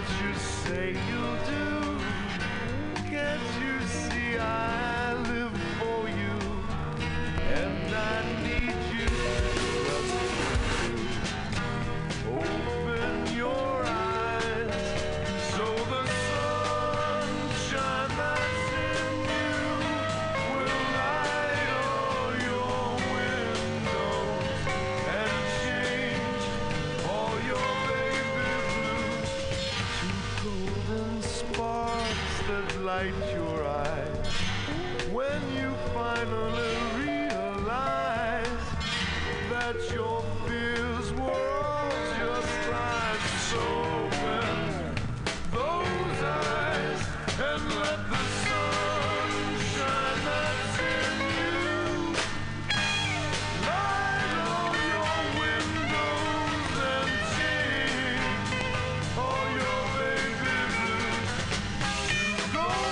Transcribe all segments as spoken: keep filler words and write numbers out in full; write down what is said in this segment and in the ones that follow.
what you say you'll do. Can't you see I live for you, and I need you. Open your eyes so the sunshine that's in you will light all your windows and change all your baby blues to golden sparks that light your eyes when you finally realize that your fears were open those eyes and let the sun shine that's in you. Light all your windows and change all your baby blues to gold.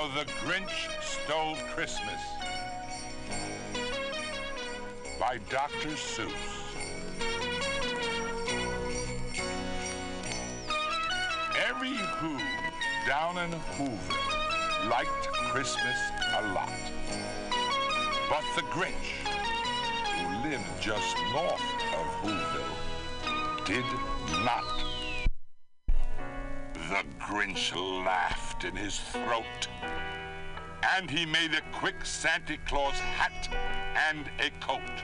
How the Grinch Stole Christmas by Doctor Seuss. Every who down in Whoville liked Christmas a lot. But the Grinch, who lived just north of Whoville, did not. The Grinch laughed in his throat, and he made a quick Santa Claus hat and a coat,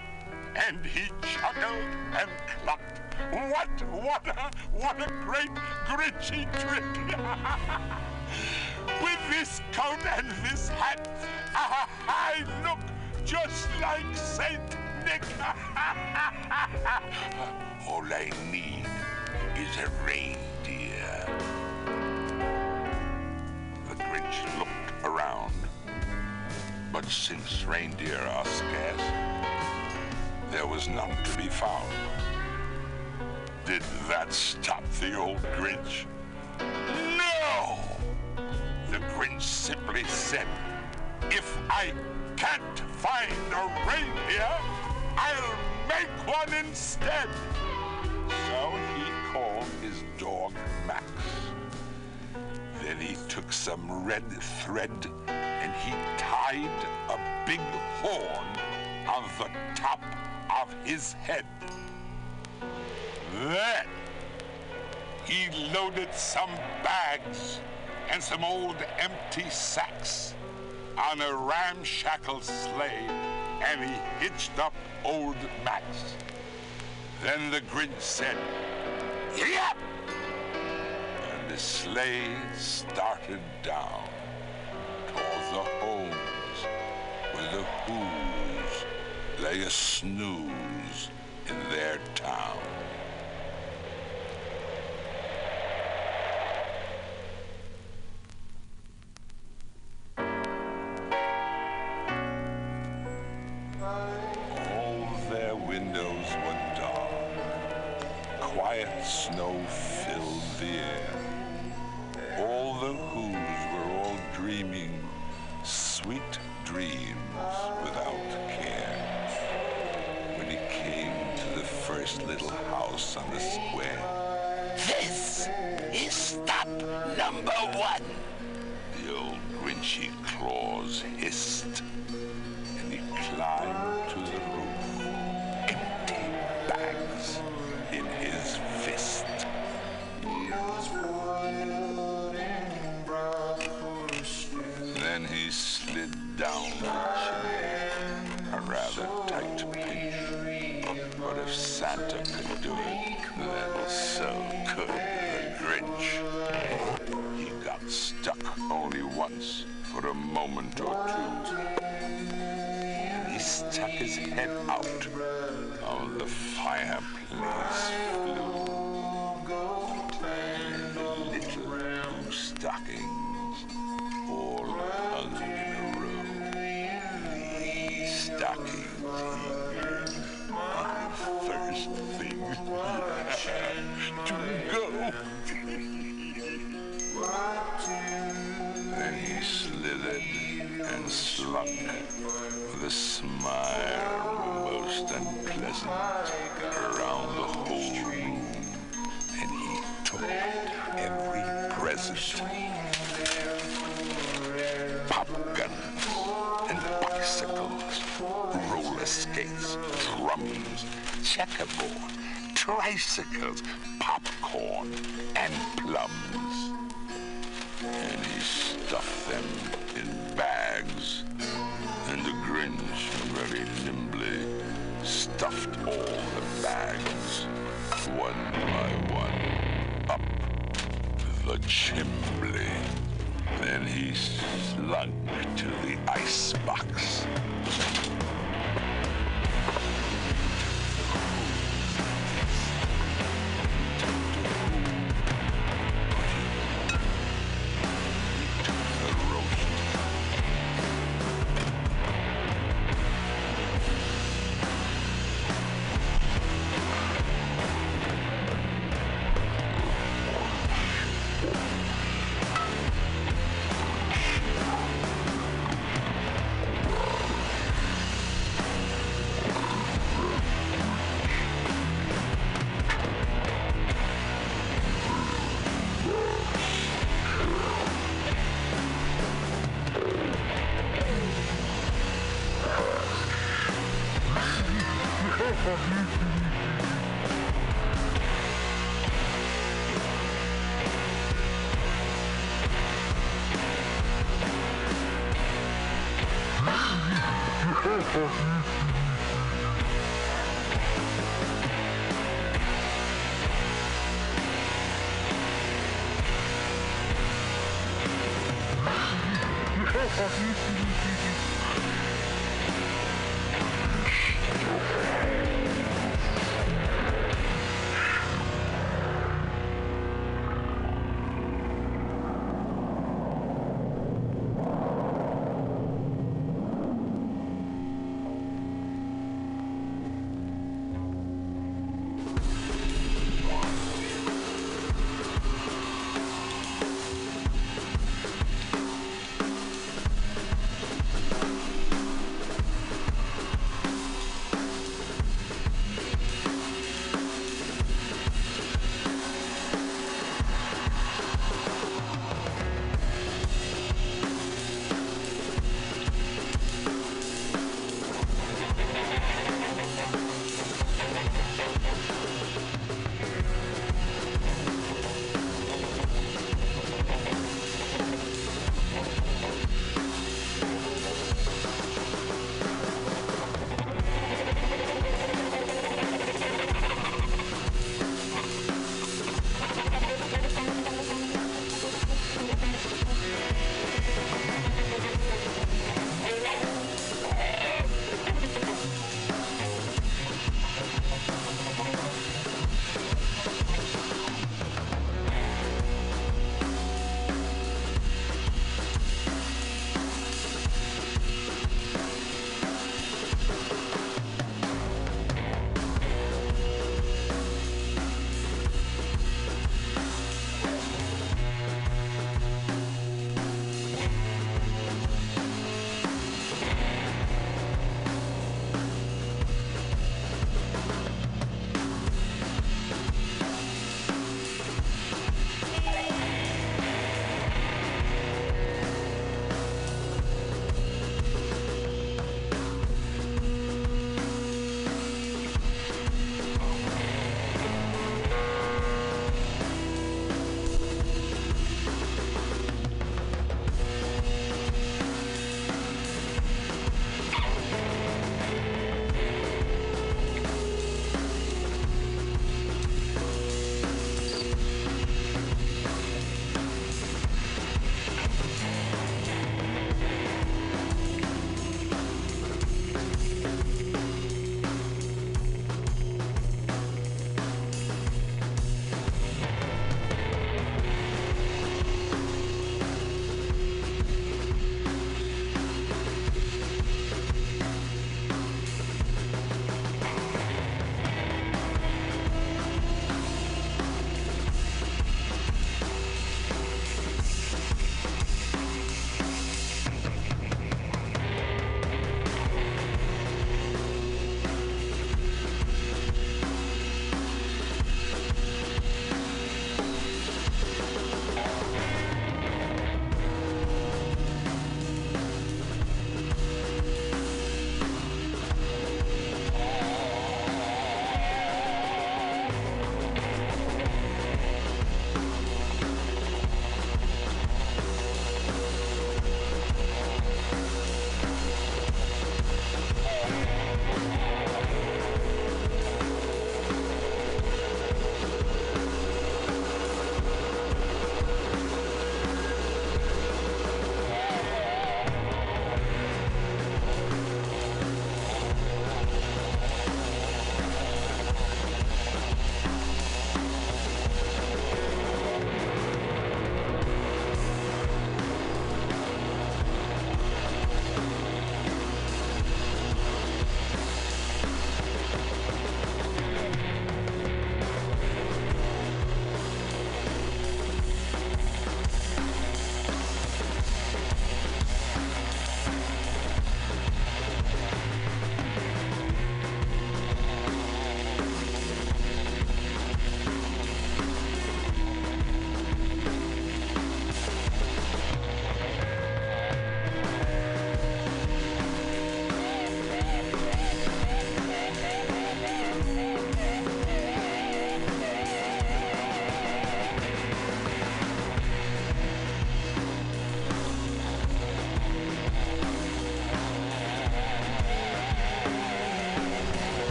and he chuckled and clucked. What, what a, what a great Grinchy trick! With this coat and this hat, I look just like Saint Nick. All I need is a reindeer. Looked around, but since reindeer are scarce, there was none to be found. Did that stop the old Grinch? No! The Grinch simply said, if I can't find a reindeer, I'll make one instead. So he called his dog Max. Then he took some red thread and he tied a big horn on the top of his head. Then he loaded some bags and some old empty sacks on a ramshackle sleigh and he hitched up old Max. Then the Grinch said, Yep! The sleigh started down toward the homes where the Whos lay a snooze in their town. All their windows were dark. Quiet snow filled the air. The Whos were all dreaming sweet dreams without care. When he came to the first little house on the square, this is stop number one. The old Grinchy claws hissed, and he climbed to the roof, empty bags in his fist. He slid down the chimney, a rather tight pinch. But if Santa could do it, then so could the Grinch. He got stuck only once for a moment or two. And he stuck his head out on the fireplace flue. And the little blue stocking. Slunk with a smile most unpleasant around the whole room, and he took every present, pop guns and bicycles, roller skates, drums, checkerboard, tricycles, popcorn, and plums, and he stuffed them in bags. And the Grinch very nimbly stuffed all the bags one by one up the chimney. Then he slunk to the icebox.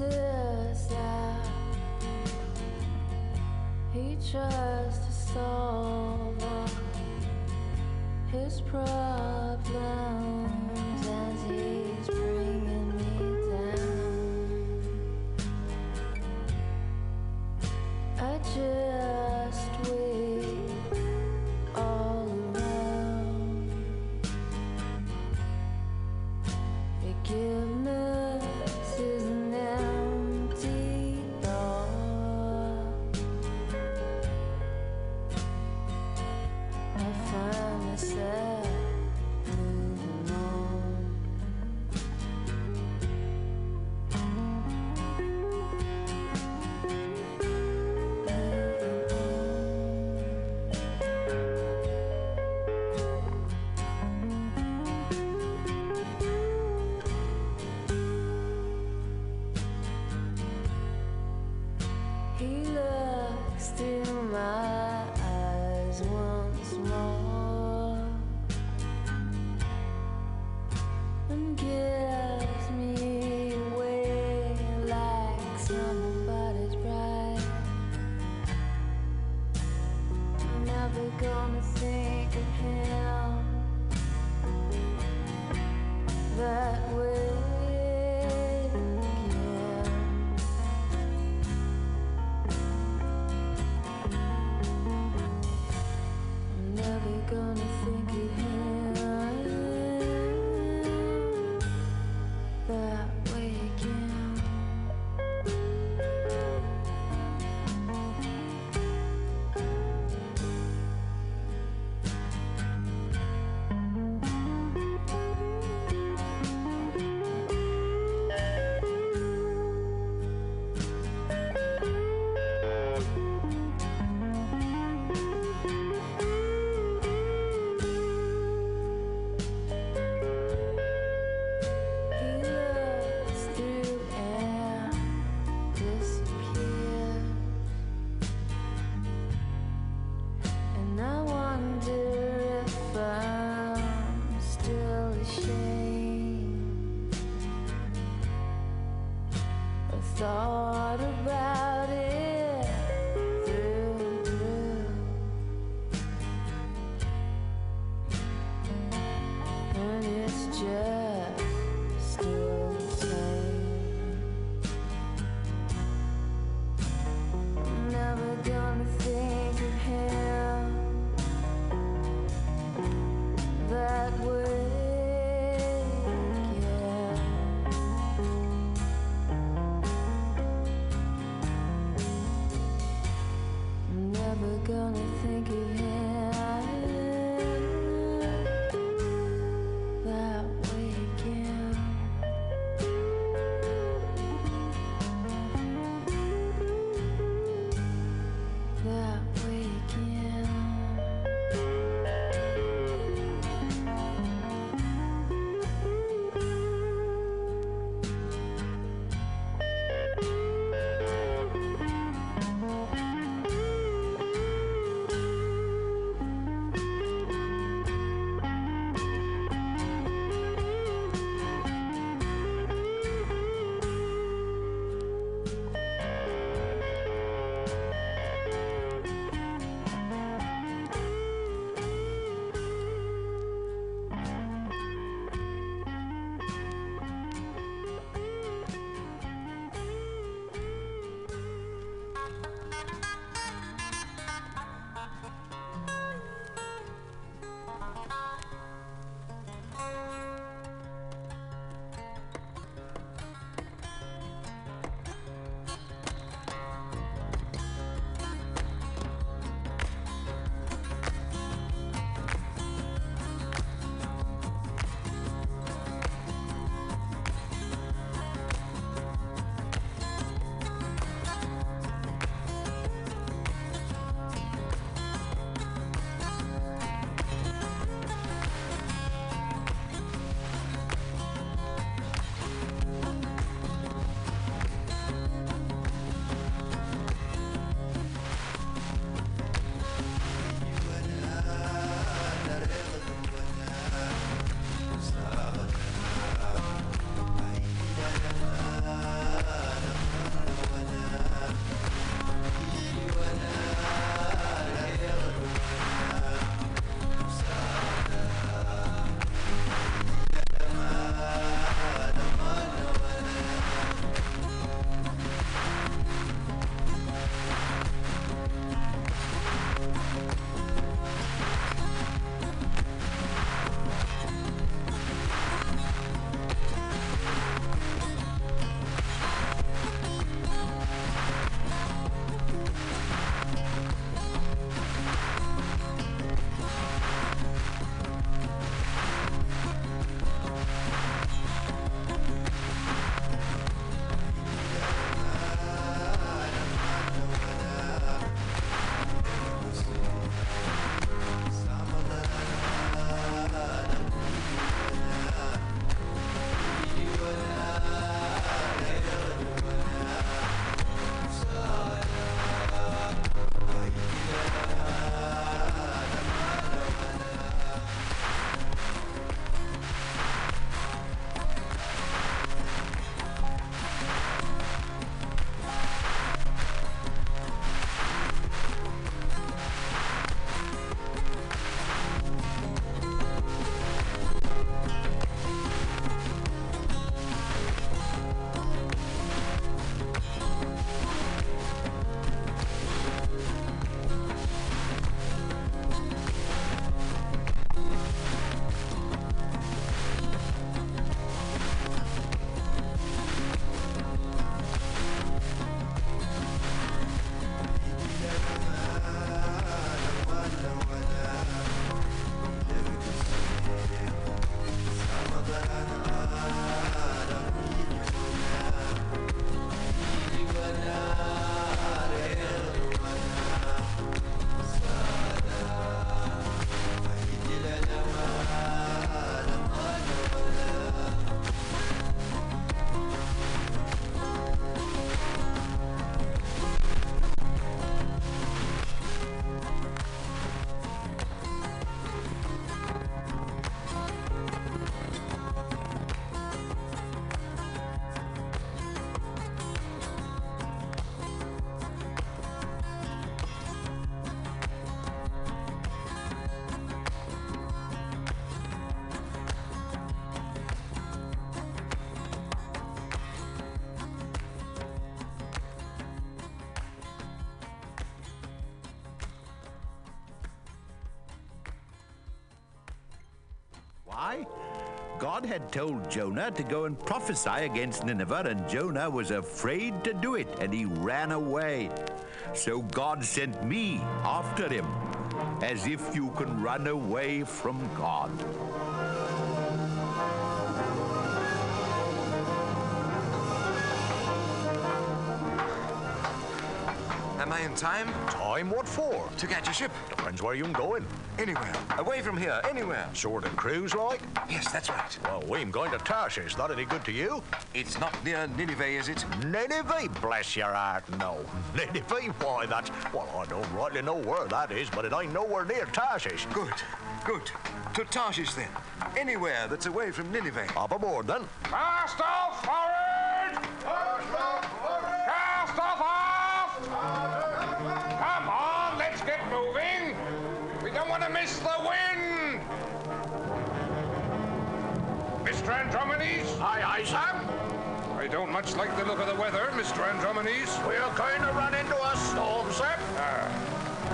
That way. why? God had told Jonah to go and prophesy against Nineveh, and Jonah was afraid to do it, and he ran away. So God sent me after him, as if you can run away from God. Am I in time? Time what for? To catch a ship. Depends where you're going. Anywhere. Away from here, anywhere. Sort of cruise like? Yes, that's right. Well, we'm going to Tarshish. Is that any good to you? It's not near Nineveh, is it? Nineveh? Bless your heart, no. Nineveh? Why, that's... Well, I don't rightly know where that is, but it ain't nowhere near Tarshish. Good, good. To Tarshish, then. Anywhere that's away from Nineveh. Up aboard, then. Cast off forward! Cast off forward! Cast off off! Uh, Come on, let's get moving. We don't want to miss the wind. Mister Andromedes? Aye, aye, sir. I don't much like the look of the weather, Mister Andromedes. We're going to run into a storm, sir. Uh,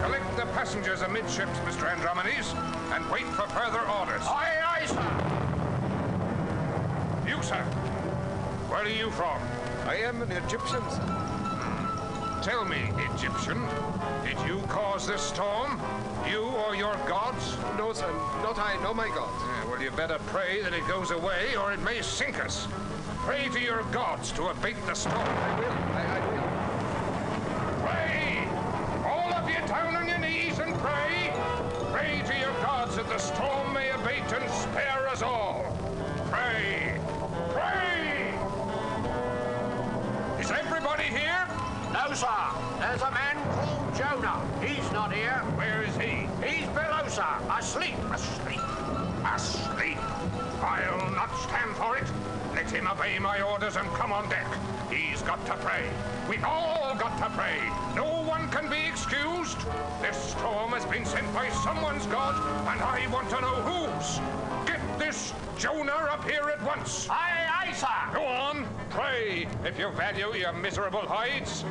collect the passengers amidships, Mister Andromedes, and wait for further orders. Aye, aye, sir. You, sir. Where are you from? I am an Egyptian, sir. Tell me, Egyptian, did you cause this storm? You or your gods? No, sir. Not I, no my gods. Yeah, well, you better pray that it goes away, or it may sink us. Pray to your gods to abate the storm. I will. I, I will. Pray! All of you down on your knees and pray! Pray to your gods that the storm may abate and spare us all. Pray! Pray! Is everybody here? No, sir. There's a man called Jonah. He's not here. Where is he? He's below, sir. Asleep. Asleep. Asleep. I'll not stand for it. Let him obey my orders and come on deck. He's got to pray. We all got to pray. No one can be excused. This storm has been sent by someone's god, and I want to know whose. Get this Jonah up here at once. Aye, aye, sir. Go on. Pray, if you value your miserable hides.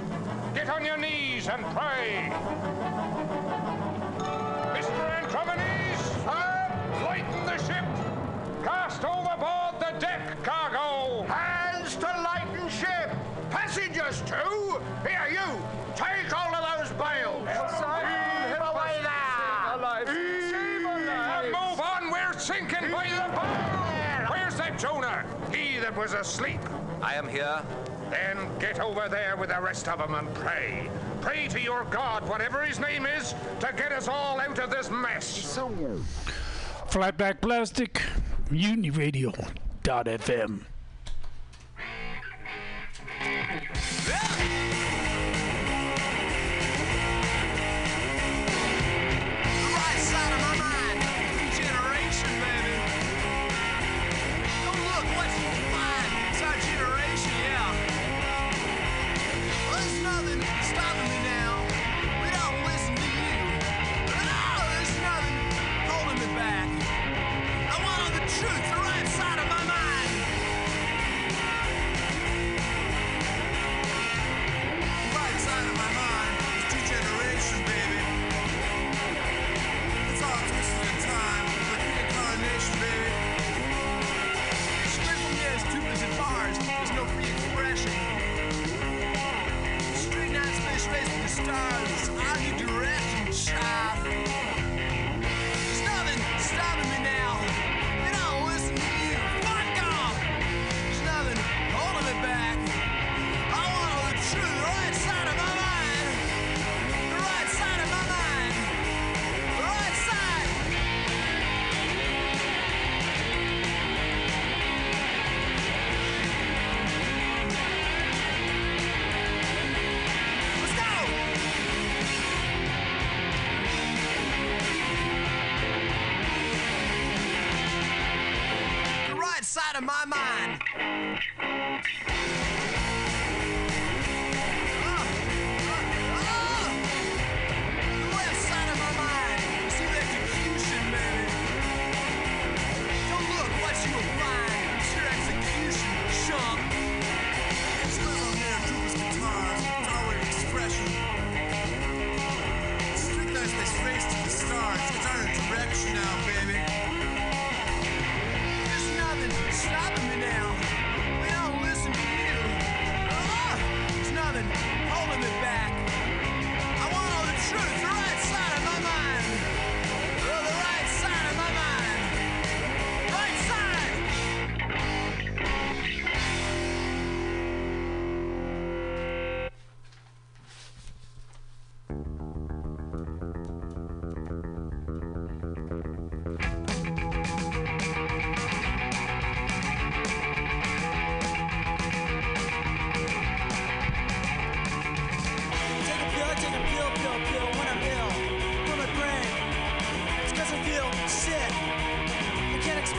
Get on your knees and pray. Mister Andromedes, sir, lighten the ship. Cast overboard the deck cargo. Hands to lighten ship. Passengers too. Here, you, take all of those bales. Help, sir. Help away there. Save our lives. Now move on, we're sinking by the bow. Where's that Jonah? He that was asleep. I am here. Then get over there with the rest of them and pray. Pray to your God, whatever his name is, to get us all out of this mess. So, Flatback Plastic, Mutiny Radio dot f m. Face to the stars, it's out of direction now, baby.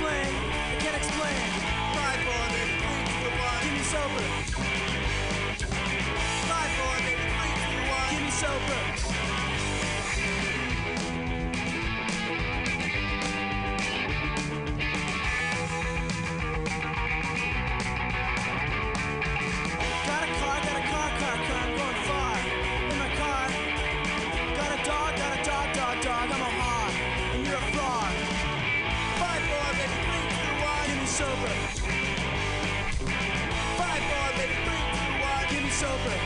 explain, I can't explain. Bye, Father, please rewind. Give me sober. Bye, Father, please rewind. Give me sober. Got a car, got a car, car, car, I'm going far. In my car. Got a dog, got a dog, dog, dog, I'm a hog, and you're a frog. Bye, Father, please rewind. Give me sober. Bye, Father, please rewind. Give me sober.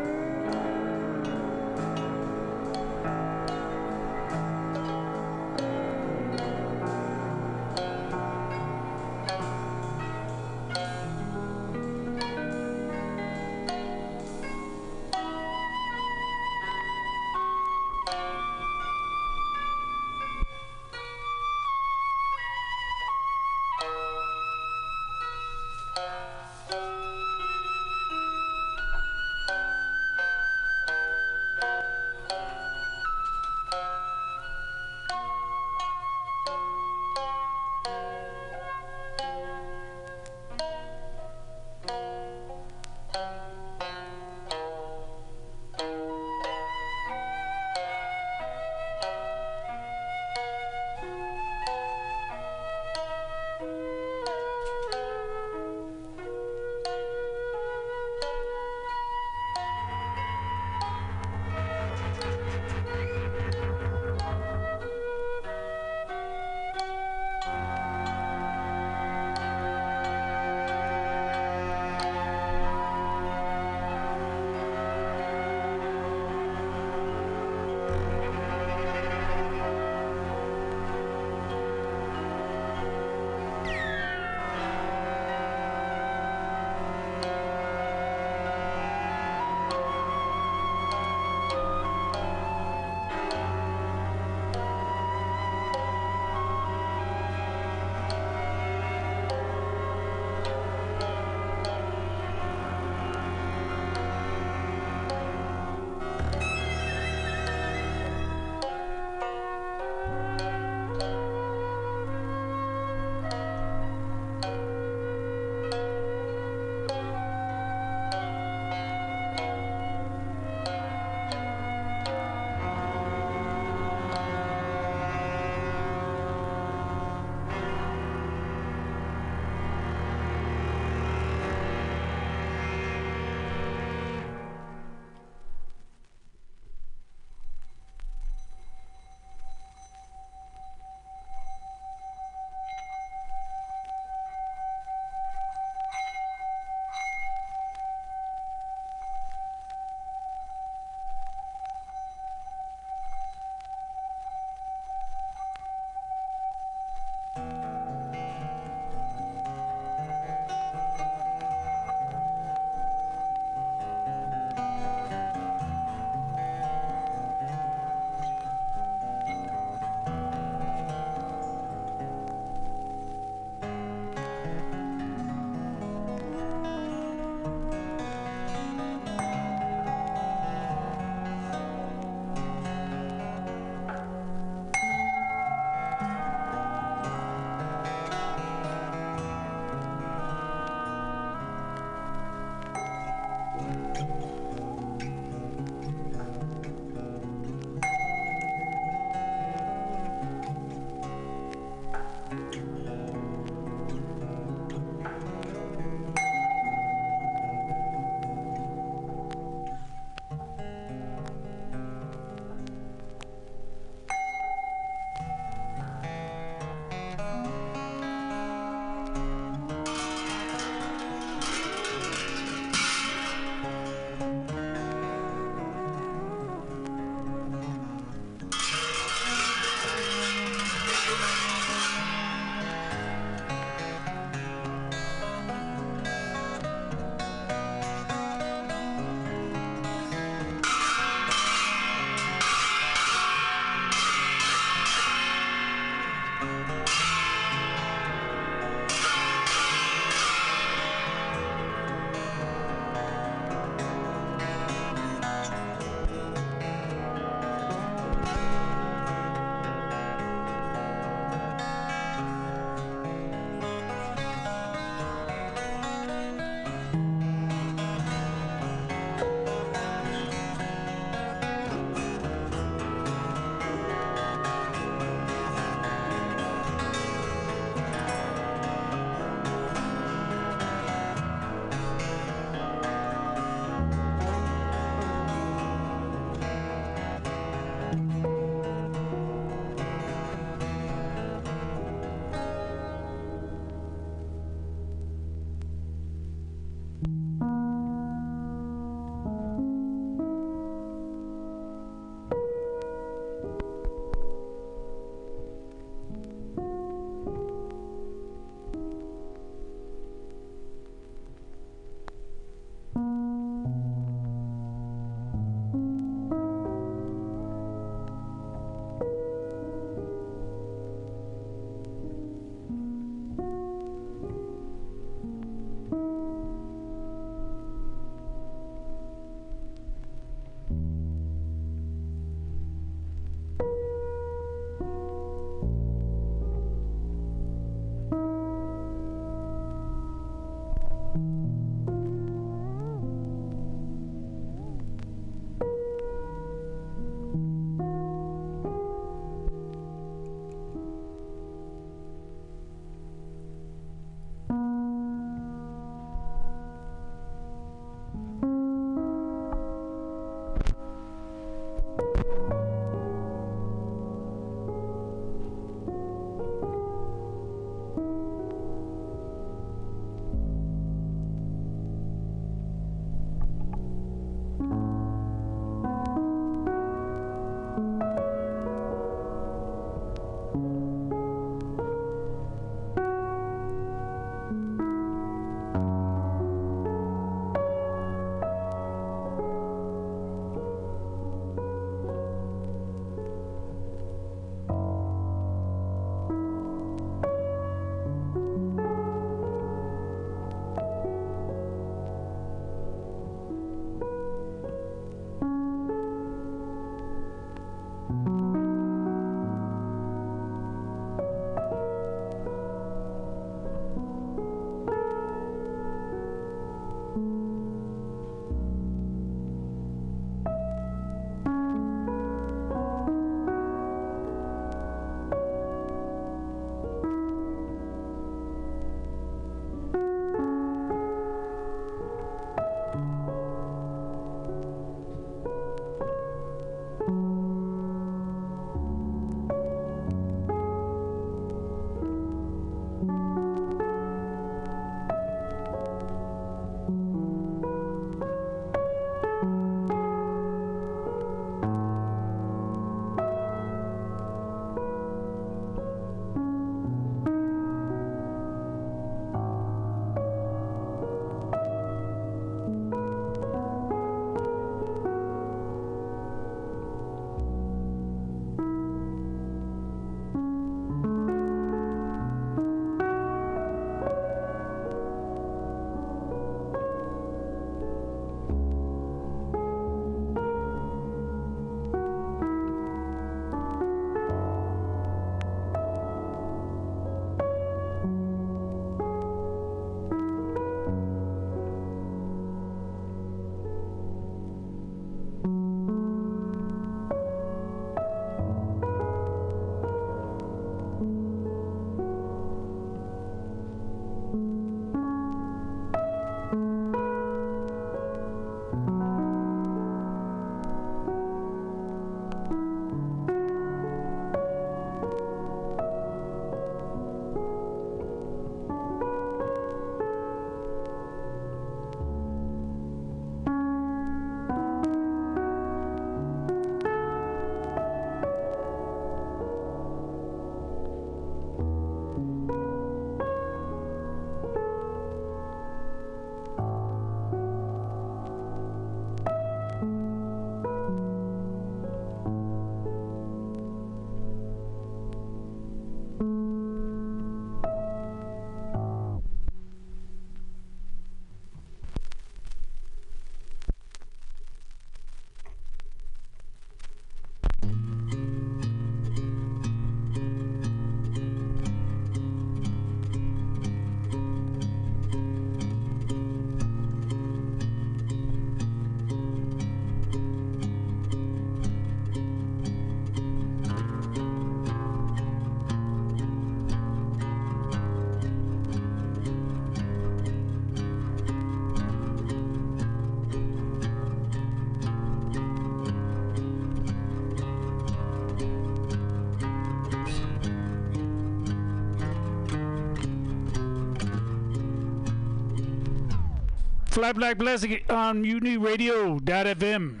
Fly Black Blessing on Mutiny Radio dot F M.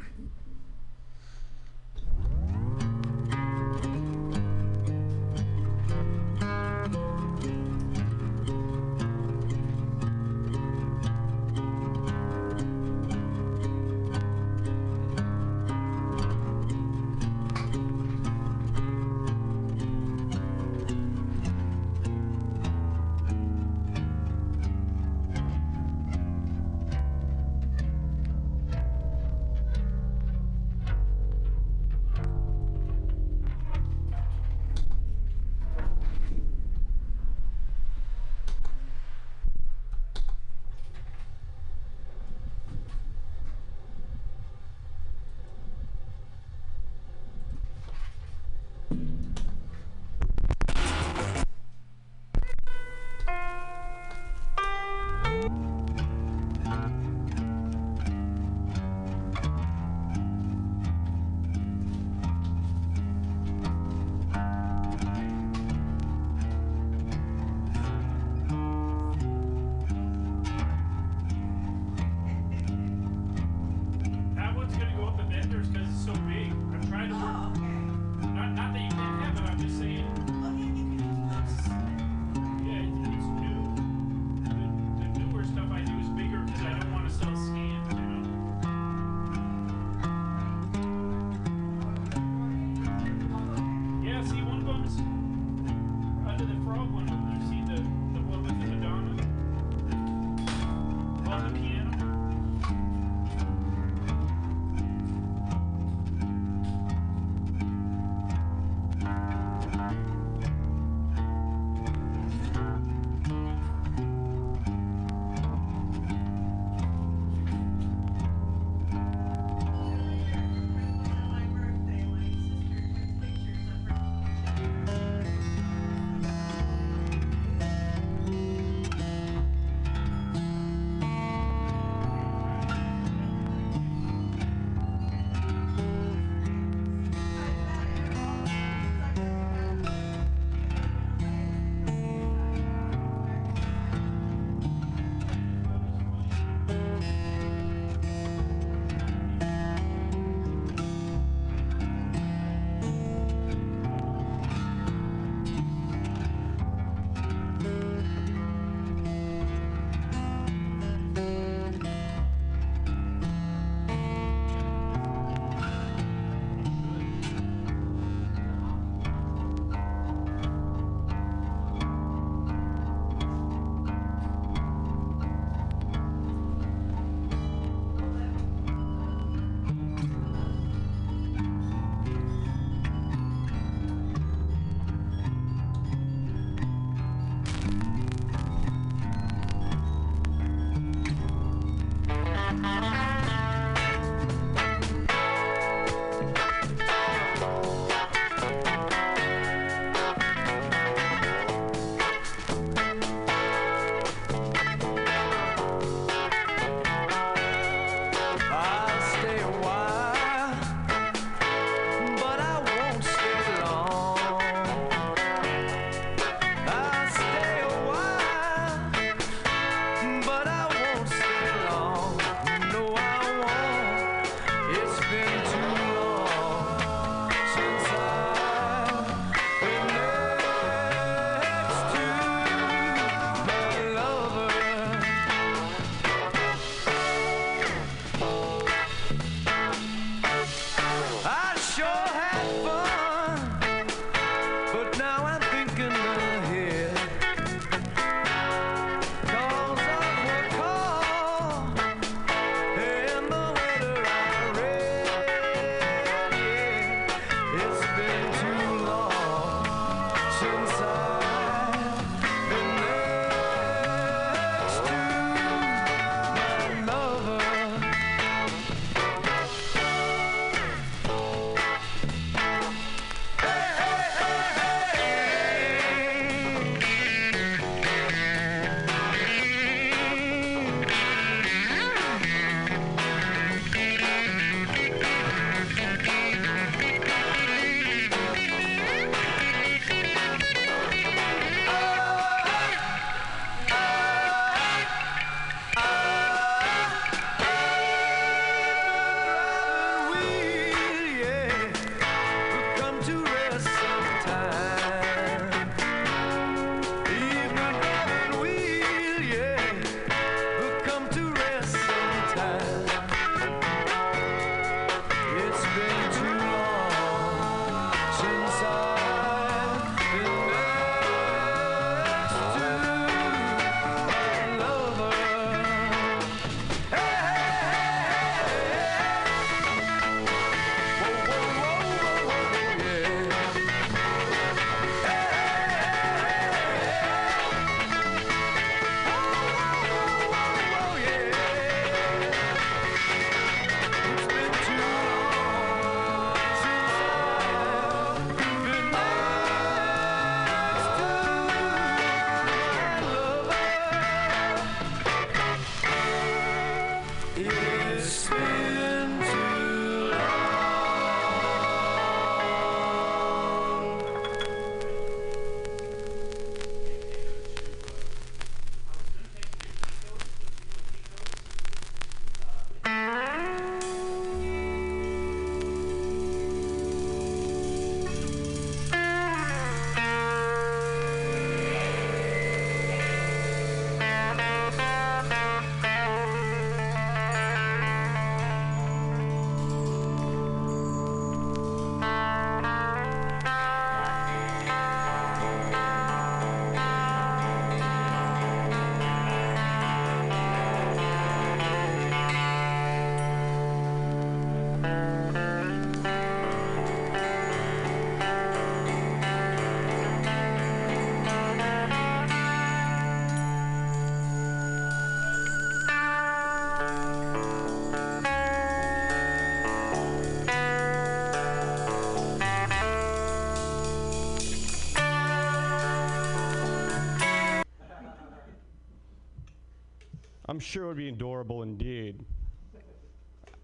I'm sure it would be adorable indeed.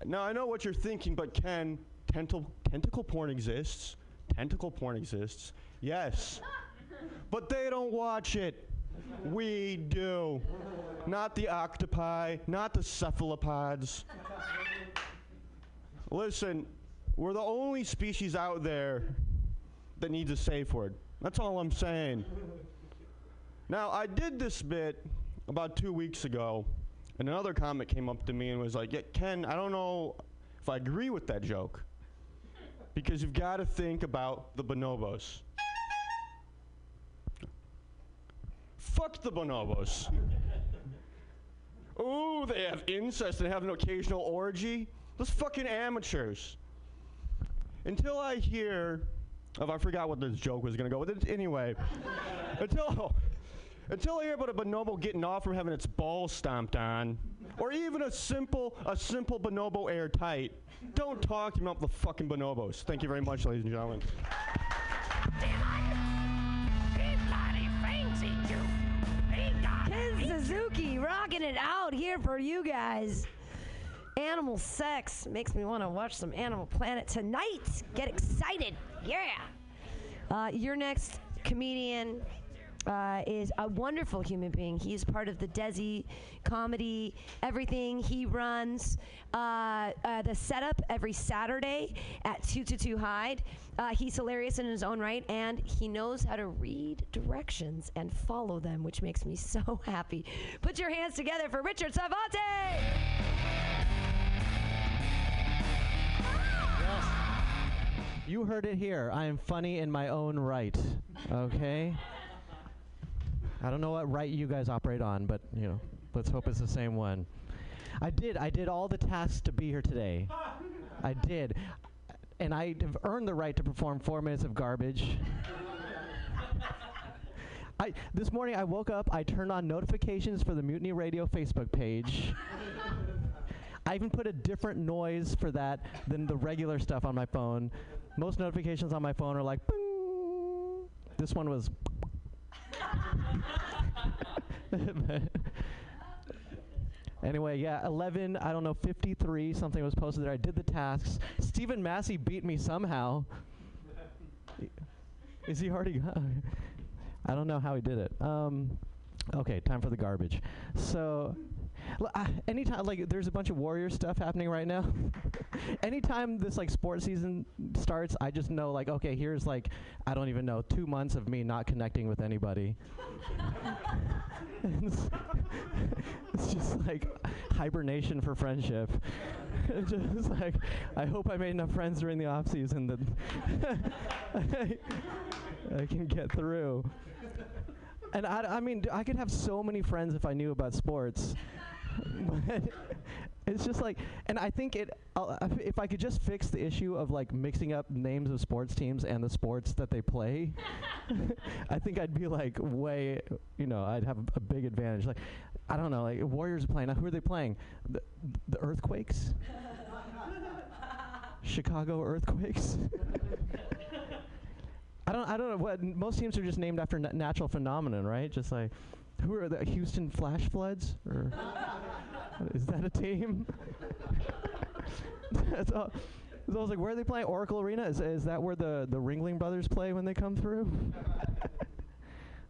Now, I know what you're thinking, but Ken, tentacle, tentacle porn exists. Tentacle porn exists. Yes. But they don't watch it. We do. Not the octopi, not the cephalopods. Listen, we're the only species out there that needs a safe word. That's all I'm saying. Now, I did this bit about two weeks ago, and another comic came up to me and was like, yeah, Ken, I don't know if I agree with that joke, because you've got to think about the bonobos. Fuck the bonobos. Ooh, they have incest and have an occasional orgy. Those fucking amateurs. Until I hear of, I forgot what this joke was going to go with it. Anyway, until, until I hear about a bonobo getting off from having its balls stomped on, or even a simple, a simple bonobo airtight, don't talk to me about the fucking bonobos. Thank you very much, ladies and gentlemen. Ken Suzuki rocking it out here for you guys. Animal sex makes me want to watch some Animal Planet tonight. Get excited. Yeah. Uh, your next comedian uh, is a wonderful human being. He is part of the Desi comedy, everything. He runs uh, uh, the setup every Saturday at two two two Hyde. Uh, he's hilarious in his own right, and he knows how to read directions and follow them, which makes me so happy. Put your hands together for Richard Savante. You heard it here. I am funny in my own right, okay? I don't know what right you guys operate on, but, you know, let's hope it's the same one. I did. I did all the tasks to be here today. I did. And I have earned the right to perform four minutes of garbage. I, this morning I woke up, I turned on notifications for the Mutiny Radio Facebook page. I even put a different noise for that than the regular stuff on my phone. Most notifications on my phone are like, bing. This one was. Anyway, yeah, eleven, I don't know, fifty-three, something was posted there. I did the tasks. Stephen Massey beat me somehow. Is he already gone? I don't know how he did it. Um, okay, time for the garbage. So. Uh, anytime, like, there's a bunch of Warrior stuff happening right now. Anytime this, like, sports season starts, I just know, like, okay, here's, like, I don't even know, two months of me not connecting with anybody. it's, it's just, like, hibernation for friendship. It's just, like, I hope I made enough friends during the off season that I, I can get through. And I, I mean, d I could have so many friends if I knew about sports. But it's just like, and I think it, I'll, if I could just fix the issue of like mixing up names of sports teams and the sports that they play, I think I'd be like way, you know, I'd have a big advantage. Like, I don't know, like Warriors are playing, now who are they playing? The, the Earthquakes? Chicago Earthquakes? I don't, I don't know what, most teams are just named after na natural phenomenon, right? Just like, who are the Houston Flash Floods? Or is that a team? That's all. So I was like, where are they playing? Oracle Arena? Is, is that where the, the Ringling Brothers play when they come through?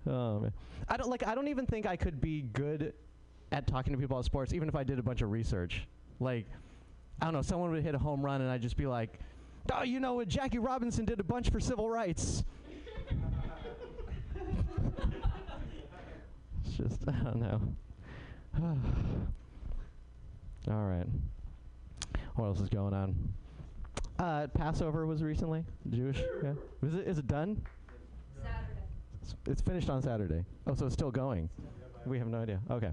Oh, man. I don't, like, I don't even think I could be good at talking to people about sports, even if I did a bunch of research. Like, I don't know, someone would hit a home run and I'd just be like, oh, you know, Jackie Robinson did a bunch for civil rights. It's just, I don't know. All right. What else is going on? Uh, Passover was recently, Jewish. Yeah. Is it, is it done? Saturday. It's, it's finished on Saturday. Oh, so it's still going. We have no idea. Okay.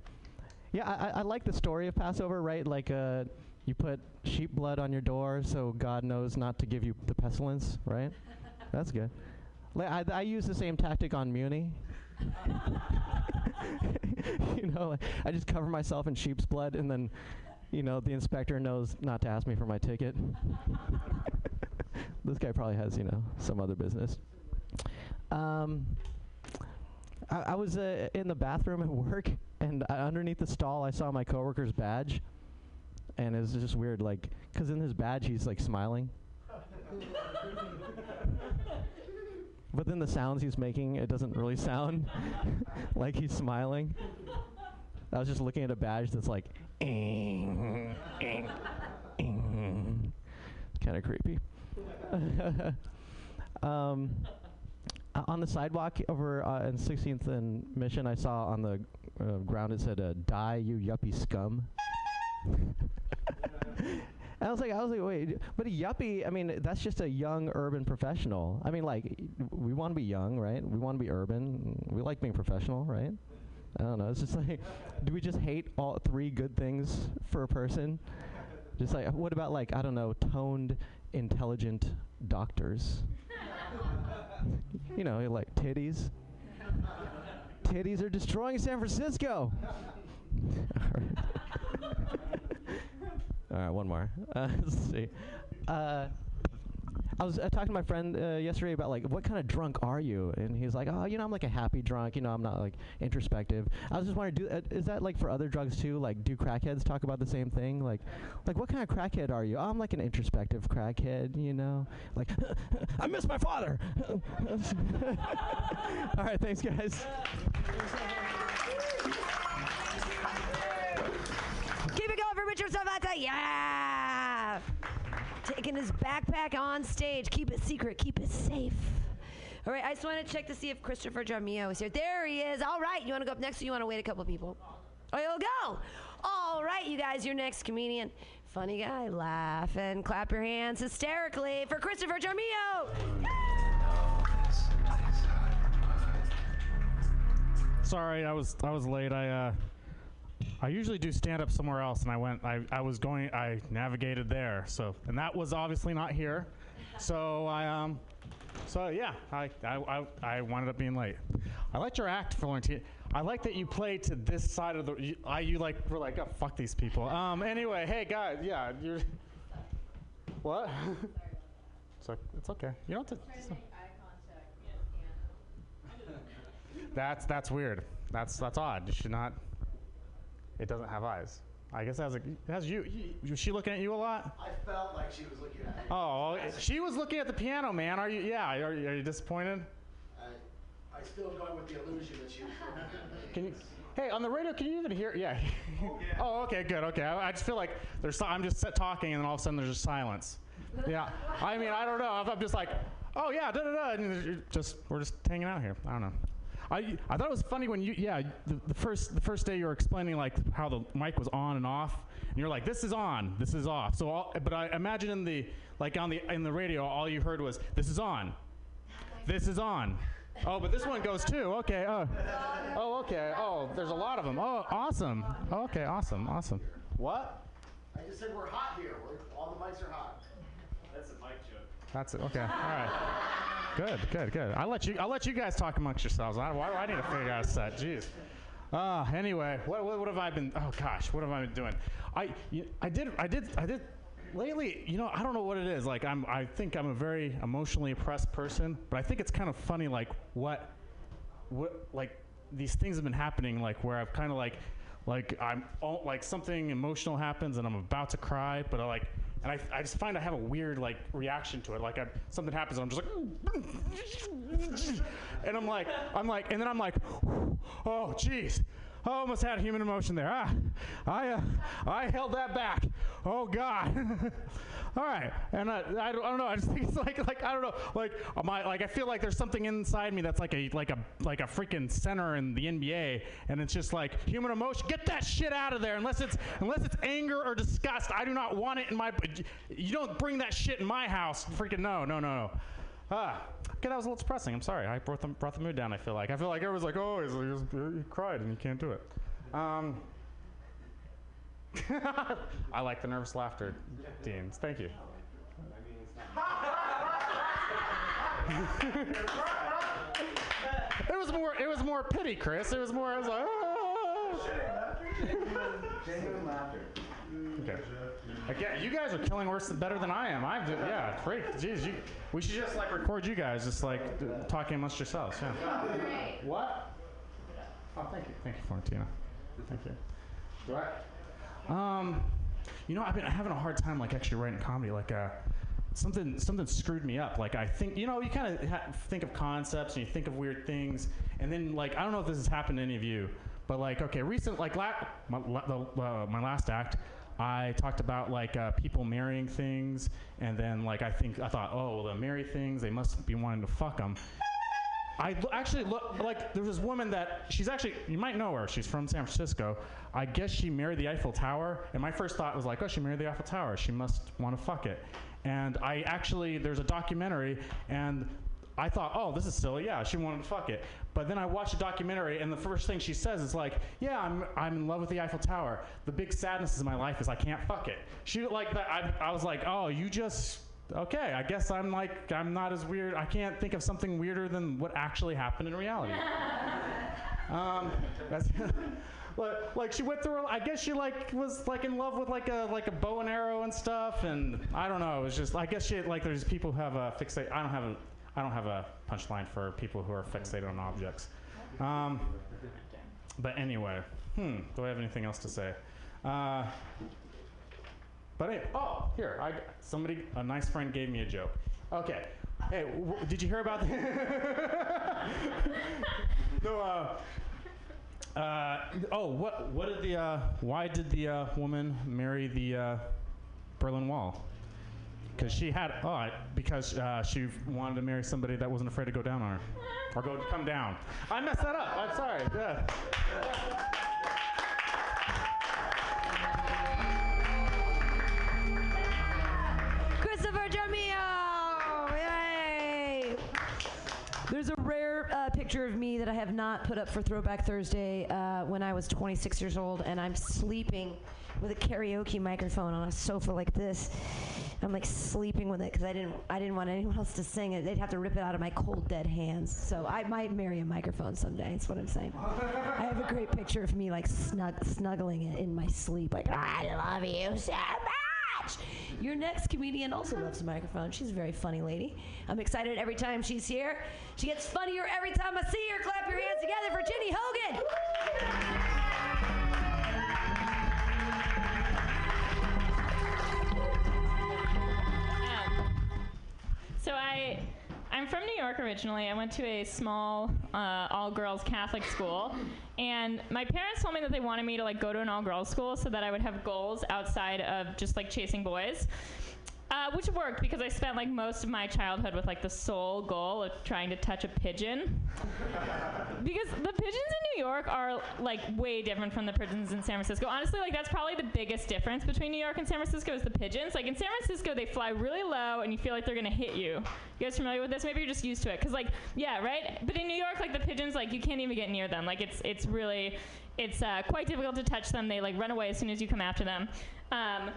Yeah, I, I like the story of Passover, right? Like, uh, you put sheep blood on your door so God knows not to give you the pestilence, right? That's good. Like, I, I use the same tactic on Muni. You know, like, I just cover myself in sheep's blood and then, you know, the inspector knows not to ask me for my ticket. This guy probably has, you know, some other business. Um, I, I was uh, in the bathroom at work and uh, underneath the stall, I saw my coworker's badge, and it was just weird, like, because in his badge, he's, like, smiling. But then the sounds he's making, it doesn't really sound like he's smiling. I was just looking at a badge that's like, ing, ing, ing. Kind of creepy. um, on the sidewalk over uh, in sixteenth and Mission, I saw on the uh, ground it said, uh, "Die, you yuppie scum." And I was like, I was like, wait, but a yuppie, I mean, that's just a young urban professional. I mean, like, we want to be young, right? We want to be urban. We like being professional, right? I don't know. It's just like, do we just hate all three good things for a person? Just like, what about, like, I don't know, toned, intelligent doctors? You know, like titties. Titties are destroying San Francisco. All right, one more. Uh, let's see. Uh, I was uh, talking to my friend uh, yesterday about, like, what kind of drunk are you? And he's like, oh, you know, I'm like a happy drunk. You know, I'm not, like, introspective. I was just wondering, do, uh, is that, like, for other drugs, too? Like, do crackheads talk about the same thing? Like, like what kind of crackhead are you? Oh, I'm like an introspective crackhead, you know? Like, I miss my father. All right, thanks, guys. Richard Savante, yeah! Taking his backpack on stage. Keep it secret. Keep it safe. All right, I just want to check to see if Christopher Jaramillo is here. There he is. All right, you want to go up next or you want to wait a couple of people? Oh, you'll go. All right, you guys, your next comedian. Funny guy. Laugh and clap your hands hysterically for Christopher Jaramillo. Sorry, I was I was late. I, uh... I usually do stand-up somewhere else, and I went, I, I was going, I navigated there, so, and that was obviously not here, so I, um, so yeah, I, I, I, I wound up being late. I liked your act, Florentine. I like that you played to this side of the, you, I, you like, were like, oh, fuck these people. Um, anyway, hey, guys, yeah, you're, what? So it's okay. You don't have to. Just, that's, that's weird. That's, that's odd. You should not. It doesn't have eyes. I guess it has, a, it has you. Was she looking at you a lot? I felt like she was looking at me. Oh, she was looking at the piano, man. Are you, yeah, are, are you disappointed? I, I still going with the illusion that she was looking at me. Can you, hey, on the radio, can you even hear? Yeah. Oh, yeah. Oh, okay, good, okay. I, I just feel like there's. So, I'm just talking, and then all of a sudden there's just silence. Yeah, I mean, I don't know. I'm just like, oh, yeah, da-da-da, and just, we're just hanging out here. I don't know. I, I thought it was funny when you, yeah, the, the first the first day you were explaining like how the mic was on and off, and you're like, this is on, this is off. So, all, but I imagine in the like on the in the radio, all you heard was this is on, this is on. Oh, but this one goes too. Okay. Oh, oh, okay. Oh, there's a lot of them. Oh, awesome. Oh, okay, awesome, awesome. What? I just said we're hot here. We're, all the mics are hot. That's a mic joke. That's it. Okay. All right. Good, good, good. I'll let you. I'll let you guys talk amongst yourselves. I, why do I need to figure out a set? Jeez. Uh, anyway, what, what what have I been? Oh gosh, what have I been doing? I you, I did I did I did lately. You know, I don't know what it is. Like I'm. I think I'm a very emotionally oppressed person. But I think it's kind of funny. Like what, what like these things have been happening. Like where I've kind of like, like I'm all, like something emotional happens and I'm about to cry. But I like. And I, I just find I have a weird like reaction to it. Like I, something happens, and I'm just like, and I'm like, I'm like, and then I'm like, oh jeez, I almost had human emotion there. Ah, I, uh, I held that back. Oh God. All right. And I, I, don't, I don't know. I just think it's like, like I don't know. Like my, like I feel like there's something inside me that's like a, like a, like a freaking center in the N B A, and it's just like human emotion. Get that shit out of there. Unless it's, unless it's anger or disgust. I do not want it in my. You don't bring that shit in my house. Freaking no, no, no, no. Ah, okay, that was a little depressing. I'm sorry. I brought the, brought the mood down, I feel like. I feel like everyone's like, oh, he's, he's, he cried and you can't do it. Um, I like the nervous laughter, Deans. Thank you. It was more, it was more pity, Chris. It was more, I was like, oh. Genuine laughter. Okay. Again, you guys are killing worse, better than I am. I've, yeah, great. Jeez, you, we should just like record you guys, just like d- talking amongst yourselves. Yeah. What? Oh, thank you, thank you, Florentina. Okay. All right. Um, you know, I've been having a hard time, like, actually writing comedy. Like, uh, something something screwed me up. Like, I think, you know, you kind of ha- think of concepts and you think of weird things, and then, like, I don't know if this has happened to any of you, but, like, okay, recent, like, la- my, la- the, uh, my last act, I talked about, like, uh, people marrying things, and then, like, I think, I thought, oh, well, they marry things, they must be wanting to fuck them. I actually look, like, there's this woman that, she's actually, you might know her, she's from San Francisco. I guess she married the Eiffel Tower, and my first thought was like, oh, she married the Eiffel Tower, she must want to fuck it. And I actually, there's a documentary, and I thought, oh, this is silly, yeah, she wanted to fuck it. But then I watched a documentary, and the first thing she says is like, yeah, I'm I'm in love with the Eiffel Tower. The big sadness in my life is I can't fuck it. She, like, that. I, I was like, oh, you just... Okay, I guess I'm like, I'm not as weird. I can't think of something weirder than what actually happened in reality. um, that's, like, she went through, I guess she, like, was, like, in love with, like, a like a bow and arrow and stuff, and I don't know, it was just, I guess she, like, there's people who have a fixate, I don't have a, I don't have a punchline for people who are fixated on objects. Um, but anyway, hmm, do I have anything else to say? Uh... But hey, oh, here, I, somebody, a nice friend gave me a joke. Okay, hey, w- did you hear about that? No, uh, uh, oh, what, what did the, uh, why did the uh, woman marry the uh, Berlin Wall? Because she had, oh, I, because uh, she wanted to marry somebody that wasn't afraid to go down on her, or go, come down. I messed that up, I'm sorry, yeah. There's a rare uh, picture of me that I have not put up for Throwback Thursday uh, when I was twenty-six years old, and I'm sleeping with a karaoke microphone on a sofa like this. I'm like sleeping with it because I didn't I didn't want anyone else to sing it. They'd have to rip it out of my cold dead hands. So I might marry a microphone someday. That's what I'm saying. I have a great picture of me like snug, snuggling it in my sleep, like, I love you so much. Your next comedian also loves the microphone. She's a very funny lady. I'm excited every time she's here. She gets funnier every time I see her. Clap your hands together for Jenny Hogan. Um, so I, I'm from New York originally. I went to a small uh, all-girls Catholic school. And my parents told me that they wanted me to like go to an all-girls school so that I would have goals outside of just like chasing boys, uh, which worked because I spent like most of my childhood with like the sole goal of trying to touch a pigeon. Because the pigeons in New York are like way different from the pigeons in San Francisco. Honestly, like that's probably the biggest difference between New York and San Francisco is the pigeons. Like in San Francisco, they fly really low and you feel like they're gonna hit you. You guys familiar with this? Maybe you're just used to it. Cause like, yeah, right? But in New York, like the pigeons, like you can't even get near them. Like it's it's really, it's uh, quite difficult to touch them. They like run away as soon as you come after them. Um,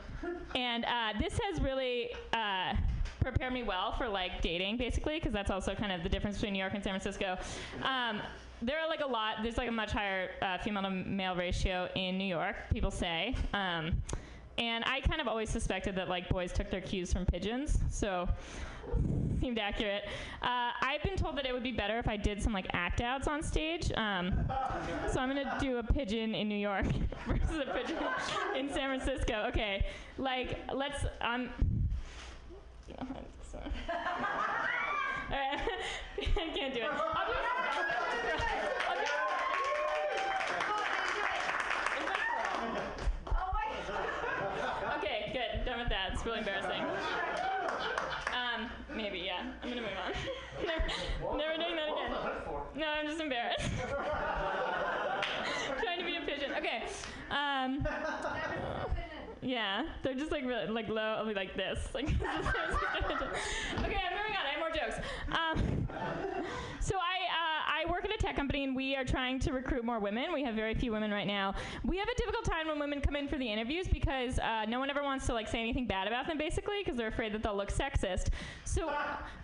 and uh, this has really uh, prepared me well for like dating basically. Cause that's also kind of the difference between New York and San Francisco. Um, There are like a lot, there's like a much higher uh, female to male ratio in New York, people say. Um, and I kind of always suspected that like boys took their cues from pigeons, so seemed accurate. Uh, I've been told that it would be better if I did some like act outs on stage. Um, so I'm gonna do a pigeon in New York versus a pigeon in San Francisco. Okay, like let's, um, you know, I'm sorry. All right, I can't do it. I'll do it. Okay, good. Done with that. It's really embarrassing. Um, maybe, yeah. I'm gonna move on. never, never doing that again. No, I'm just embarrassed. Trying to be a pigeon. Okay. Um, yeah, they're just like really, like low. I'll be like this. Like. Okay, I'm moving on. I have more jokes. Um, so I uh, I work at a tech company, and we are trying to recruit more women. We have very few women right now. We have a difficult time when women come in for the interviews because uh, no one ever wants to like say anything bad about them, basically, because they're afraid that they'll look sexist. So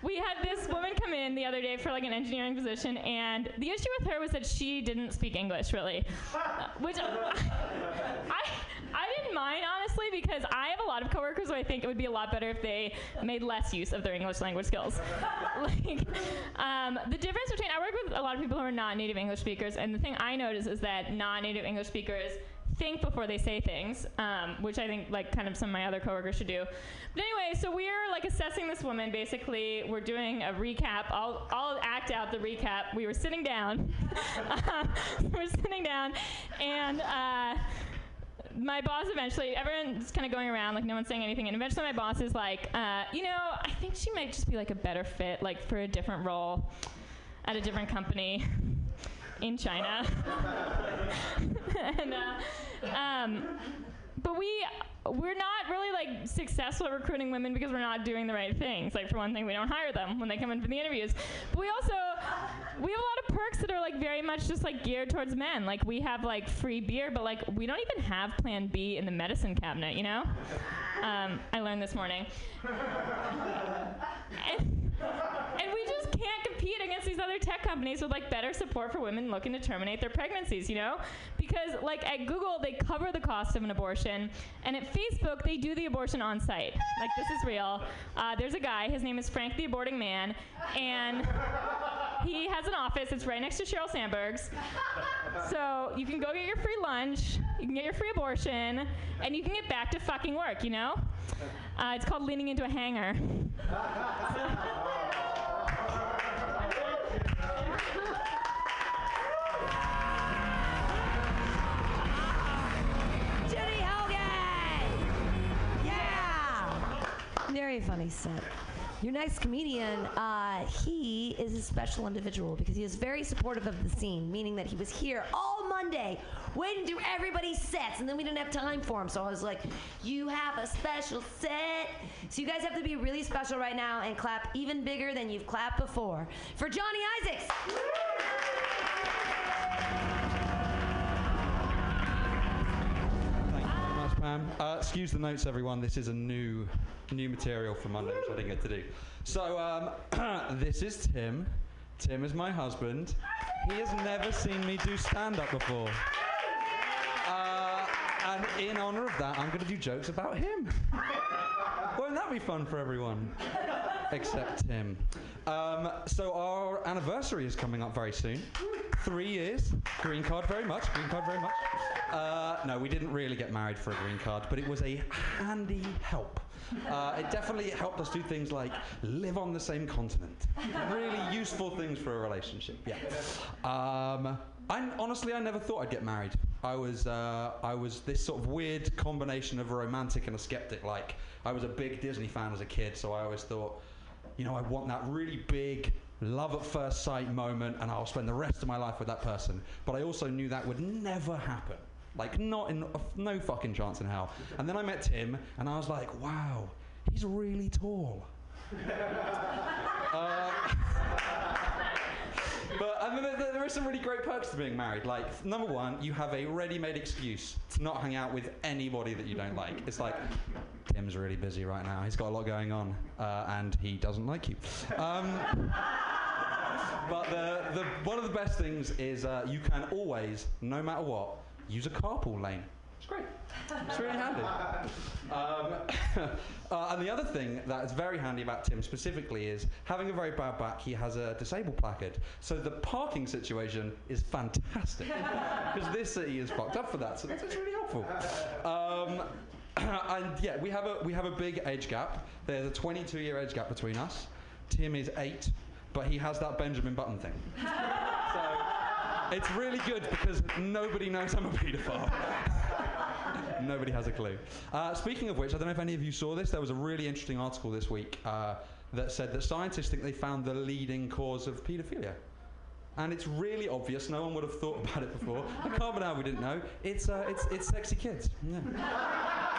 we had this woman come in the other day for like an engineering position, and the issue with her was that she didn't speak English really, uh, which I. I I didn't mind, honestly, because I have a lot of coworkers who I think it would be a lot better if they made less use of their English language skills. Like, um, the difference between, I work with a lot of people who are not native English speakers, and the thing I notice is that non-native English speakers think before they say things, um, which I think like kind of some of my other coworkers should do. But anyway, so we're like assessing this woman. Basically, we're doing a recap. I'll, I'll act out the recap. We were sitting down. uh, we were sitting down, and uh, my boss eventually, everyone's kind of going around, like no one's saying anything, and eventually my boss is like, uh, you know, I think she might just be like a better fit, like for a different role at a different company in China. and, uh, um, but we, we're not really like successful at recruiting women because we're not doing the right things. Like for one thing, we don't hire them when they come in for the interviews. But we also, we have a lot of perks that are like very much just like geared towards men. Like we have like free beer, but like we don't even have Plan B in the medicine cabinet, you know? Um, I learned this morning. and, and we just can't compete against these other tech companies with like better support for women looking to terminate their pregnancies, you know? Because like at Google, they cover the cost of an abortion, and at Facebook, they do the abortion on site. Like, this is real. Uh, there's a guy, his name is Frank the Aborting Man, and he has an office, it's right next to Sheryl Sandberg's. So you can go get your free lunch, you can get your free abortion, and you can get back to fucking work, you know? Uh, it's called leaning into a hanger. Very funny set. Your nice comedian, uh, he is a special individual because he is very supportive of the scene, meaning that he was here all Monday waiting through everybody's sets, and then we didn't have time for him, so I was like, you have a special set. So you guys have to be really special right now and clap even bigger than you've clapped before for Johnny Isaacs. Um, uh, excuse the notes, everyone. This is a new new material for Monday, which I didn't get to do. So, um, this is Tim. Tim is my husband. He has never seen me do stand-up before. Uh, and in honor of that, I'm going to do jokes about him. Won't that be fun for everyone? Except Tim. Um, so, our anniversary is coming up very soon. Three years. Green card very much. Green card very much. Uh, no, we didn't really get married for a green card, but it was a handy help. Uh, it definitely helped us do things like live on the same continent. Really useful things for a relationship, yeah. Um, I, honestly, I never thought I'd get married. I was, uh, I was this sort of weird combination of a romantic and a skeptic. Like, I was a big Disney fan as a kid, so I always thought, you know, I want that really big love at first sight moment, and I'll spend the rest of my life with that person. But I also knew that would never happen. Like, not in, uh, no fucking chance in hell. And then I met Tim, and I was like, wow, he's really tall. uh, but I mean, there, there are some really great perks to being married. Like, number one, you have a ready-made excuse to not hang out with anybody that you don't like. It's like, Tim's really busy right now. He's got a lot going on, uh, and he doesn't like you. Um, but the, the, one of the best things is uh, you can always, no matter what, use a carpool lane. It's great. It's really handy. Um, uh, and the other thing that is very handy about Tim specifically is, having a very bad back, he has a disabled placard. So the parking situation is fantastic, because this city is fucked up for that. So that's really helpful. Um, and yeah, we have a we have a big age gap. There's a twenty-two year age gap between us. Tim is eight, but he has that Benjamin Button thing. So, it's really good because nobody knows I'm a pedophile. Nobody has a clue. Uh, speaking of which, I don't know if any of you saw this. There was a really interesting article this week uh, that said that scientists think they found the leading cause of pedophilia. And it's really obvious. No one would have thought about it before. I can't believe we didn't know. It's, uh, it's, it's sexy kids. Yeah.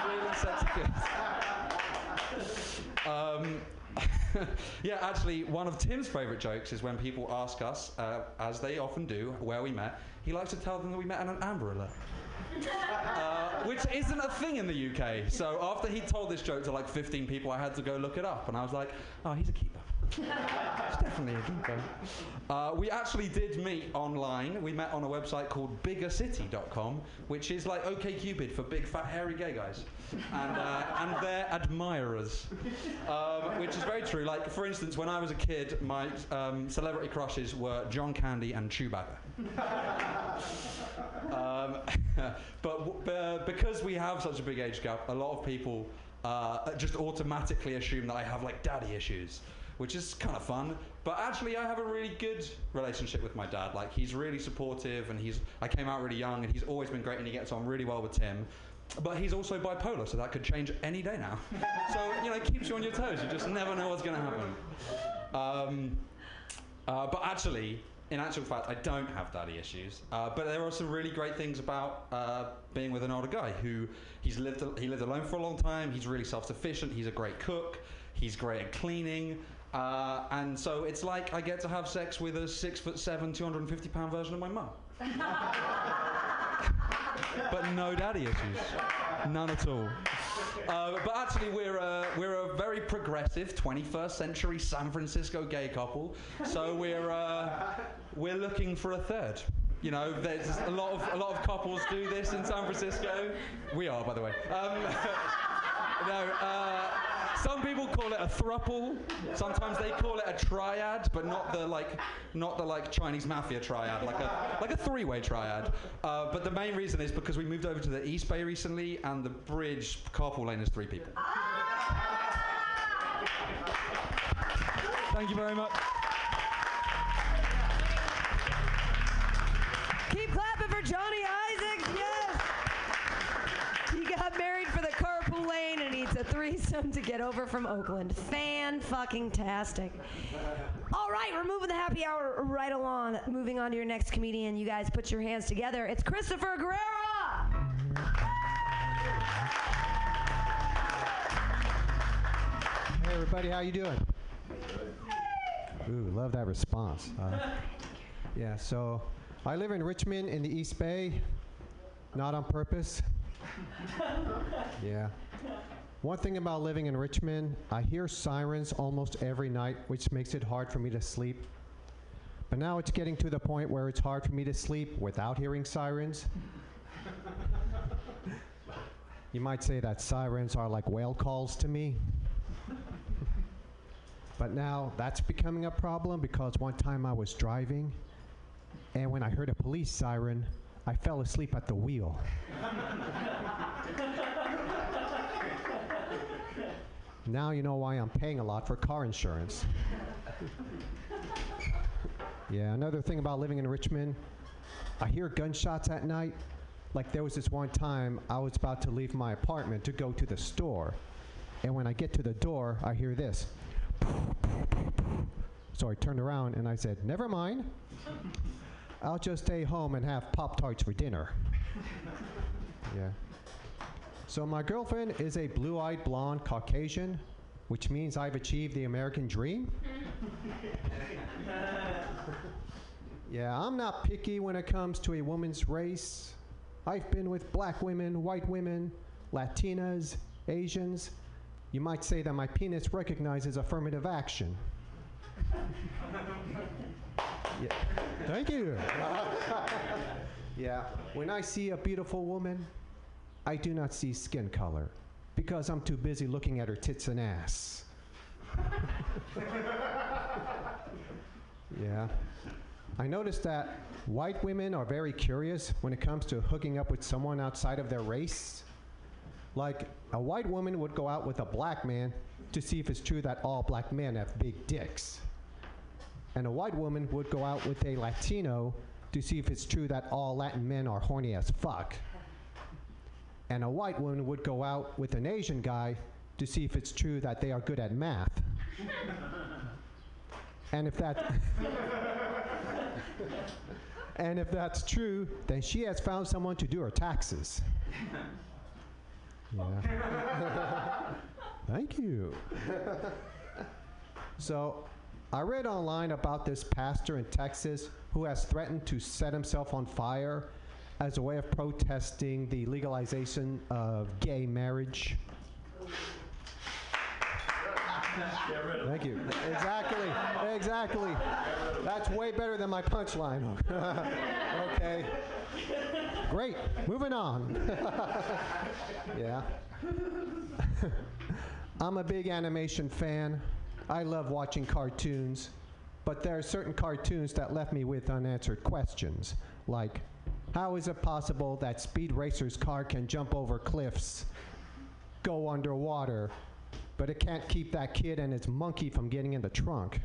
Really sexy kids. Um, yeah, actually, one of Tim's favourite jokes is when people ask us, uh, as they often do, where we met. He likes to tell them that we met on an Amber Alert, uh, which isn't a thing in the U K. So after he told this joke to like fifteen people, I had to go look it up, and I was like, oh, he's a keeper. It's definitely a ginkgo. Uh, we actually did meet online. We met on a website called Bigger City dot com, which is like OkCupid for big, fat, hairy gay guys. And, uh, and their admirers. Um, which is very true. Like, for instance, when I was a kid, my um, celebrity crushes were John Candy and Chewbacca. um, but w- uh, because we have such a big age gap, a lot of people uh, just automatically assume that I have, like, daddy issues, which is kind of fun. But actually, I have a really good relationship with my dad. Like, he's really supportive, and he's I came out really young, and he's always been great, and he gets on really well with Tim. But he's also bipolar, so that could change any day now. So, you know, it keeps you on your toes. You just never know what's going to happen. Um, uh, but actually, in actual fact, I don't have daddy issues. Uh, but there are some really great things about uh, being with an older guy who he's lived he lived alone for a long time. He's really self-sufficient. He's a great cook. He's great at cleaning. Uh, and so it's like I get to have sex with a six foot seven, two hundred fifty pound version of my mum. But no daddy issues. None at all. Uh, but actually, we're a, we're a very progressive twenty-first century San Francisco gay couple. So we're uh, we're looking for a third. You know, there's a lot of a lot of couples do this in San Francisco. We are, by the way. Um, no. Uh, Some people call it a thruple. Sometimes they call it a triad, but not the like, not the like Chinese mafia triad, like a like a three-way triad. Uh, but the main reason is because we moved over to the East Bay recently, and the bridge carpool lane is three people. Thank you very much. Keep clapping for Johnny Isaacs. Yes, he got married for the car. Lane and needs a threesome to get over from Oakland. Fan-fucking-tastic. All right, we're moving the happy hour right along. Moving on to your next comedian. You guys put your hands together. It's Christopher Guerrera. Hey, everybody. How you doing? Ooh, love that response. Uh, yeah, so I live in Richmond in the East Bay. Not on purpose. Yeah. One thing about living in Richmond, I hear sirens almost every night, which makes it hard for me to sleep. But now it's getting to the point where it's hard for me to sleep without hearing sirens. You might say that sirens are like whale calls to me. But now that's becoming a problem because one time I was driving, and when I heard a police siren, I fell asleep at the wheel. Now you know why I'm paying a lot for car insurance. Yeah, another thing about living in Richmond, I hear gunshots at night. Like there was this one time I was about to leave my apartment to go to the store. And when I get to the door, I hear this. So I turned around and I said, never mind. I'll just stay home and have Pop-Tarts for dinner. Yeah. So my girlfriend is a blue-eyed, blonde Caucasian, which means I've achieved the American dream. Yeah, I'm not picky when it comes to a woman's race. I've been with black women, white women, Latinas, Asians. You might say that my penis recognizes affirmative action. Yeah. Thank you. Yeah, when I see a beautiful woman, I do not see skin color because I'm too busy looking at her tits and ass. Yeah. I noticed that white women are very curious when it comes to hooking up with someone outside of their race. Like, a white woman would go out with a black man to see if it's true that all black men have big dicks. And a white woman would go out with a Latino to see if it's true that all Latin men are horny as fuck. And a white woman would go out with an Asian guy to see if it's true that they are good at math. And if that and if that's true, then she has found someone to do her taxes. Yeah. Thank you. So, I read online about this pastor in Texas who has threatened to set himself on fire as a way of protesting the legalization of gay marriage. Thank you. Exactly. exactly. That's way better than my punchline. Okay. Great. Moving on. Yeah. I'm a big animation fan. I love watching cartoons. But there are certain cartoons that left me with unanswered questions, like, how is it possible that Speed Racer's car can jump over cliffs, go underwater, but it can't keep that kid and his monkey from getting in the trunk?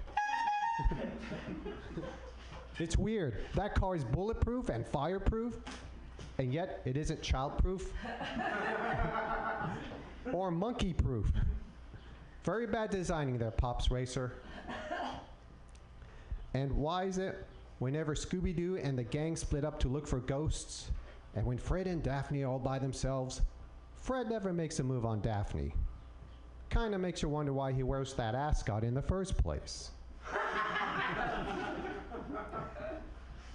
It's weird. That car is bulletproof and fireproof, and yet it isn't childproof or monkey-proof. Very bad designing there, Pops Racer. And why is it whenever Scooby-Doo and the gang split up to look for ghosts, and when Fred and Daphne are all by themselves, Fred never makes a move on Daphne? Kinda makes you wonder why he wears that ascot in the first place.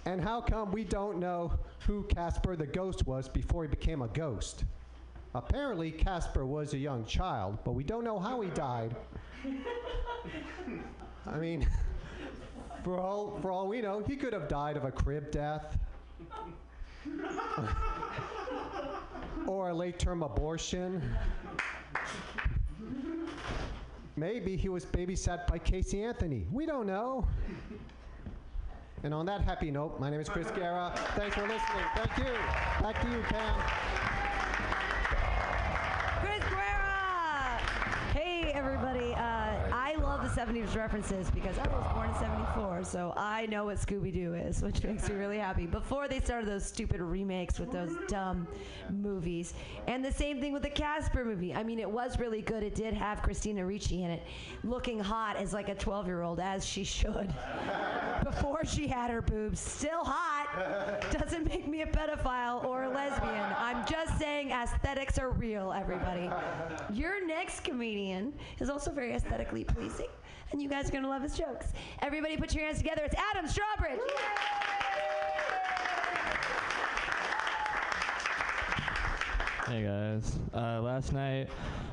And how come we don't know who Casper the Ghost was before he became a ghost? Apparently, Casper was a young child, but we don't know how he died. I mean... For all, for all we know, he could have died of a crib death or a late-term abortion. Maybe he was babysat by Casey Anthony. We don't know. And on that happy note, my name is Chris Guerra. Thanks for listening. Thank you. Back to you, Pam. seventies references because I was born in seventy-four, so I know what Scooby-Doo is, which makes me really happy. Before they started those stupid remakes with those dumb movies. And the same thing with the Casper movie. I mean, it was really good. It did have Christina Ricci in it, looking hot as like a twelve-year-old, as she should. Before she had her boobs. Still hot. Doesn't make me a pedophile or a lesbian. I'm just saying aesthetics are real, everybody. Your next comedian is also very aesthetically pleasing. And you guys are going to love his jokes. Everybody put your hands together. It's Adam Strawbridge. Yay! Hey, guys. Uh, last night,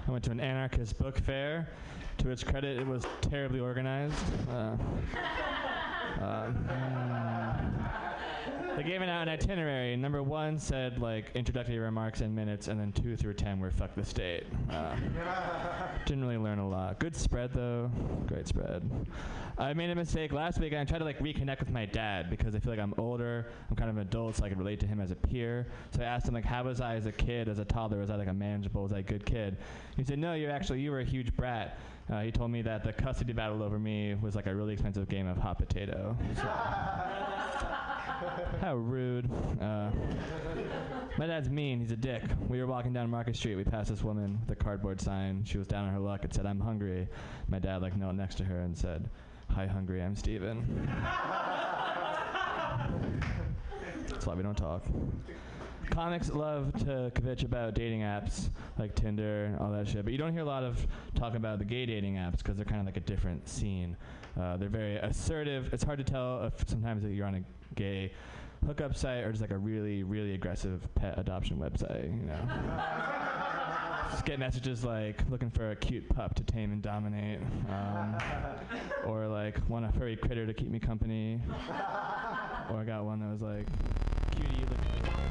I went to an anarchist book fair. To its credit, it was terribly organized. Uh, uh, mm, they gave it out an itinerary. Number one said, like, introductory remarks in minutes, and then two through ten were fuck the state. Uh, Didn't really learn a lot. Good spread, though. Great spread. I made a mistake last week, and I tried to like reconnect with my dad because I feel like I'm older. I'm kind of an adult, so I can relate to him as a peer. So I asked him, like, how was I as a kid, as a toddler? Was I like a manageable? Was I a good kid? He said, no, you actually, you were a huge brat. Uh, he told me that the custody battle over me was like a really expensive game of hot potato. So how rude. Uh, My dad's mean. He's a dick. We were walking down Market Street. We passed this woman with a cardboard sign. She was down on her luck. It said, I'm hungry. My dad, like, knelt next to her and said, hi, hungry, I'm Steven. That's why we don't talk. Comics love to kvetch about dating apps like Tinder and all that shit, but you don't hear a lot of talk about the gay dating apps because they're kind of like a different scene. Uh, they're very assertive. It's hard to tell if sometimes that you're on a gay hookup site or just like a really, really aggressive pet adoption website, you know. Just get messages like looking for a cute pup to tame and dominate, um, or like want a furry critter to keep me company, or I got one that was like, cutie, look.